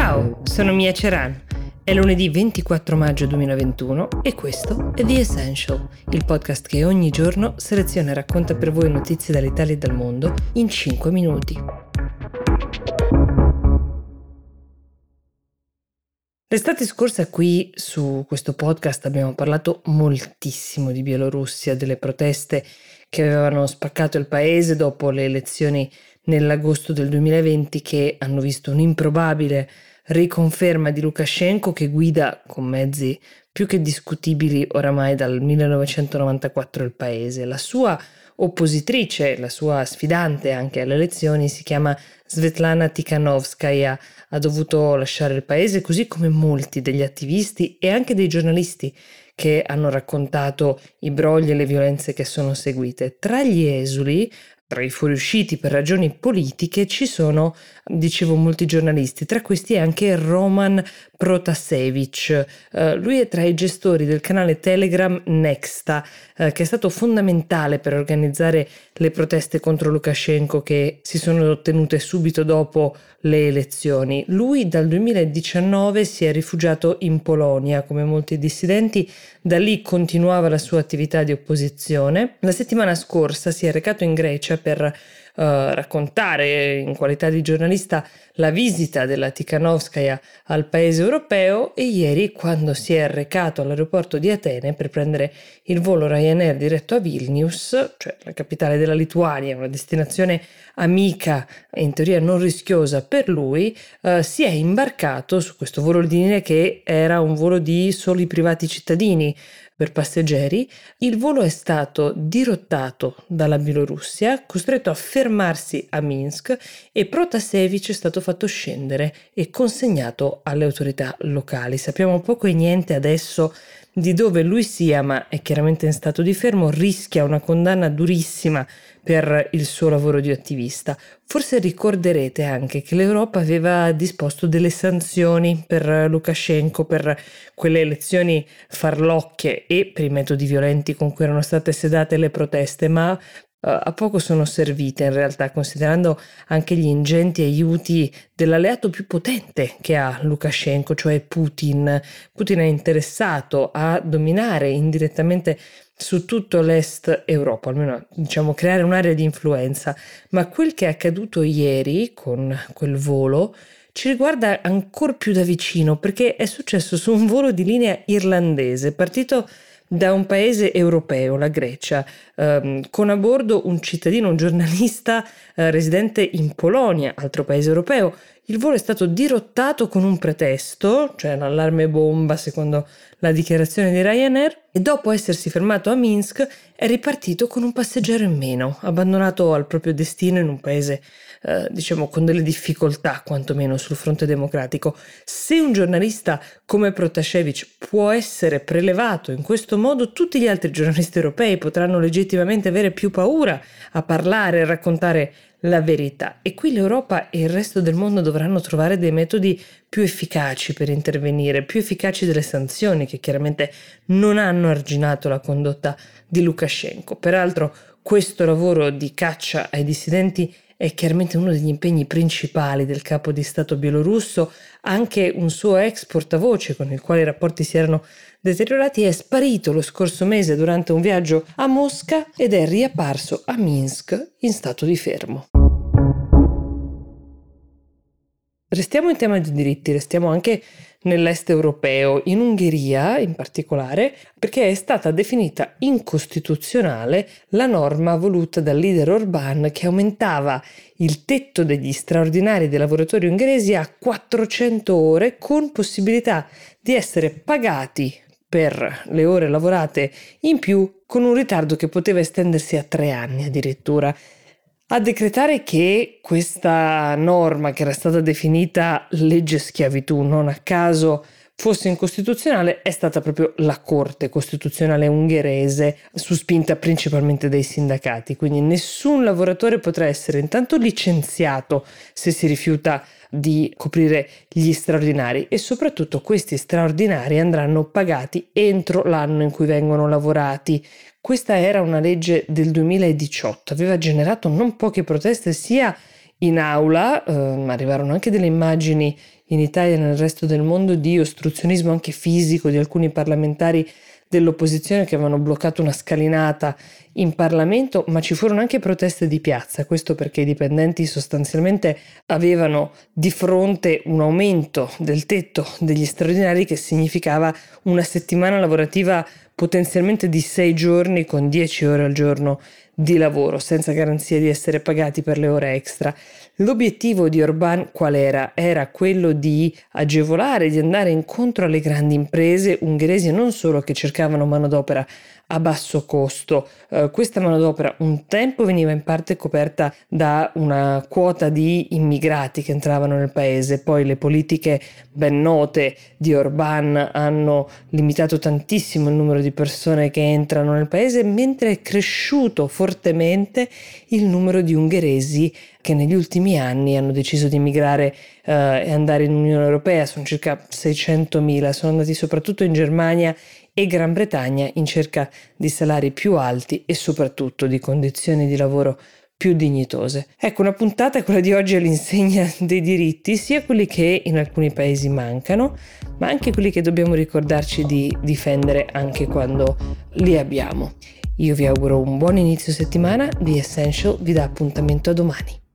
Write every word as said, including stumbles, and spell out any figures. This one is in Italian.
Ciao, sono Mia Ceran. È lunedì ventiquattro maggio duemilaventuno e questo è The Essential, il podcast che ogni giorno seleziona e racconta per voi notizie dall'Italia e dal mondo in cinque minuti. L'estate scorsa qui su questo podcast abbiamo parlato moltissimo di Bielorussia, delle proteste che avevano spaccato il paese dopo le elezioni nell'agosto del duemilaventi che hanno visto un'improbabile riconferma di Lukashenko che guida con mezzi più che discutibili oramai dal millenovecentonovantaquattro il paese. La sua oppositrice, la sua sfidante anche alle elezioni, si chiama Svetlana Tikhanovskaya, ha dovuto lasciare il paese così come molti degli attivisti e anche dei giornalisti che hanno raccontato i brogli e le violenze che sono seguite. Tra gli esuli, tra i fuoriusciti per ragioni politiche ci sono, dicevo, molti giornalisti, tra questi è anche Roman Protasevich. Eh, lui è tra i gestori del canale Telegram Nexta, eh, che è stato fondamentale per organizzare le proteste contro Lukashenko che si sono ottenute subito dopo le elezioni. Lui dal duemiladiciannove si è rifugiato in Polonia, come molti dissidenti, da lì continuava la sua attività di opposizione. La settimana scorsa si è recato in Grecia per uh, raccontare in qualità di giornalista la visita della Tikhanovskaya al paese europeo e ieri, quando si è recato all'aeroporto di Atene per prendere il volo Ryanair diretto a Vilnius, cioè la capitale della Lituania, una destinazione amica e in teoria non rischiosa per lui, uh, si è imbarcato su questo volo linea che era un volo di soli privati cittadini per passeggeri. Il volo è stato dirottato dalla Bielorussia, costretto a fermarsi a Minsk e Protasevich è stato fatto scendere e consegnato alle autorità locali. Sappiamo poco e niente adesso di dove lui sia, ma è chiaramente in stato di fermo, rischia una condanna durissima per il suo lavoro di attivista. Forse ricorderete anche che l'Europa aveva disposto delle sanzioni per Lukashenko per quelle elezioni farlocche e per i metodi violenti con cui erano state sedate le proteste, ma a poco sono servite in realtà, considerando anche gli ingenti aiuti dell'alleato più potente che ha Lukashenko, cioè Putin. Putin è interessato a dominare indirettamente su tutto l'est Europa, almeno diciamo creare un'area di influenza, ma quel che è accaduto ieri con quel volo ci riguarda ancora più da vicino perché è successo su un volo di linea irlandese partito da un paese europeo, la Grecia, ehm, con a bordo un cittadino, un giornalista eh, residente in Polonia, altro paese europeo. Il volo è stato dirottato con un pretesto, cioè l'allarme bomba secondo la dichiarazione di Ryanair, e dopo essersi fermato a Minsk è ripartito con un passeggero in meno, abbandonato al proprio destino in un paese eh, diciamo con delle difficoltà quantomeno sul fronte democratico. Se un giornalista come Protasevich può essere prelevato in questo modo, tutti gli altri giornalisti europei potranno legittimamente avere più paura a parlare e raccontare la verità, e qui l'Europa e il resto del mondo dovranno trovare dei metodi più efficaci per intervenire, più efficaci delle sanzioni che chiaramente non hanno arginato la condotta di Lukashenko. Peraltro questo lavoro di caccia ai dissidenti è chiaramente uno degli impegni principali del capo di Stato bielorusso. Anche un suo ex portavoce, con il quale i rapporti si erano deteriorati, è sparito lo scorso mese durante un viaggio a Mosca ed è riapparso a Minsk in stato di fermo. Restiamo in tema di diritti, restiamo anche nell'est europeo, in Ungheria in particolare, perché è stata definita incostituzionale la norma voluta dal leader Orbán che aumentava il tetto degli straordinari dei lavoratori ungheresi a quattrocento ore con possibilità di essere pagati per le ore lavorate in più con un ritardo che poteva estendersi a tre anni addirittura. A decretare che questa norma, che era stata definita legge schiavitù non a caso, fosse incostituzionale è stata proprio la Corte Costituzionale ungherese, su spinta principalmente dei sindacati. Quindi nessun lavoratore potrà essere intanto licenziato se si rifiuta di coprire gli straordinari, e soprattutto questi straordinari andranno pagati entro l'anno in cui vengono lavorati. Questa era una legge del duemiladiciotto, aveva generato non poche proteste sia in aula, eh, ma arrivarono anche delle immagini in Italia e nel resto del mondo di ostruzionismo anche fisico di alcuni parlamentari dell'opposizione che avevano bloccato una scalinata in Parlamento, ma ci furono anche proteste di piazza. Questo perché i dipendenti sostanzialmente avevano di fronte un aumento del tetto degli straordinari che significava una settimana lavorativa potenzialmente di sei giorni con dieci ore al giorno di lavoro, senza garanzia di essere pagati per le ore extra. L'obiettivo di Orbán qual era? Era quello di agevolare, di andare incontro alle grandi imprese ungheresi, non solo che cercavano manodopera a basso costo. Eh, questa manodopera un tempo veniva in parte coperta da una quota di immigrati che entravano nel paese, poi le politiche ben note di Orbán hanno limitato tantissimo il numero di persone che entrano nel paese, mentre è cresciuto fortemente il numero di ungheresi che negli ultimi anni hanno deciso di emigrare eh, e andare in Unione Europea. Sono circa seicentomila, sono andati soprattutto in Germania e Gran Bretagna in cerca di salari più alti e soprattutto di condizioni di lavoro più dignitose. Ecco, una puntata, quella di oggi, all'insegna dei diritti, sia quelli che in alcuni paesi mancano, ma anche quelli che dobbiamo ricordarci di difendere anche quando li abbiamo. Io vi auguro un buon inizio settimana, The Essential vi dà appuntamento a domani.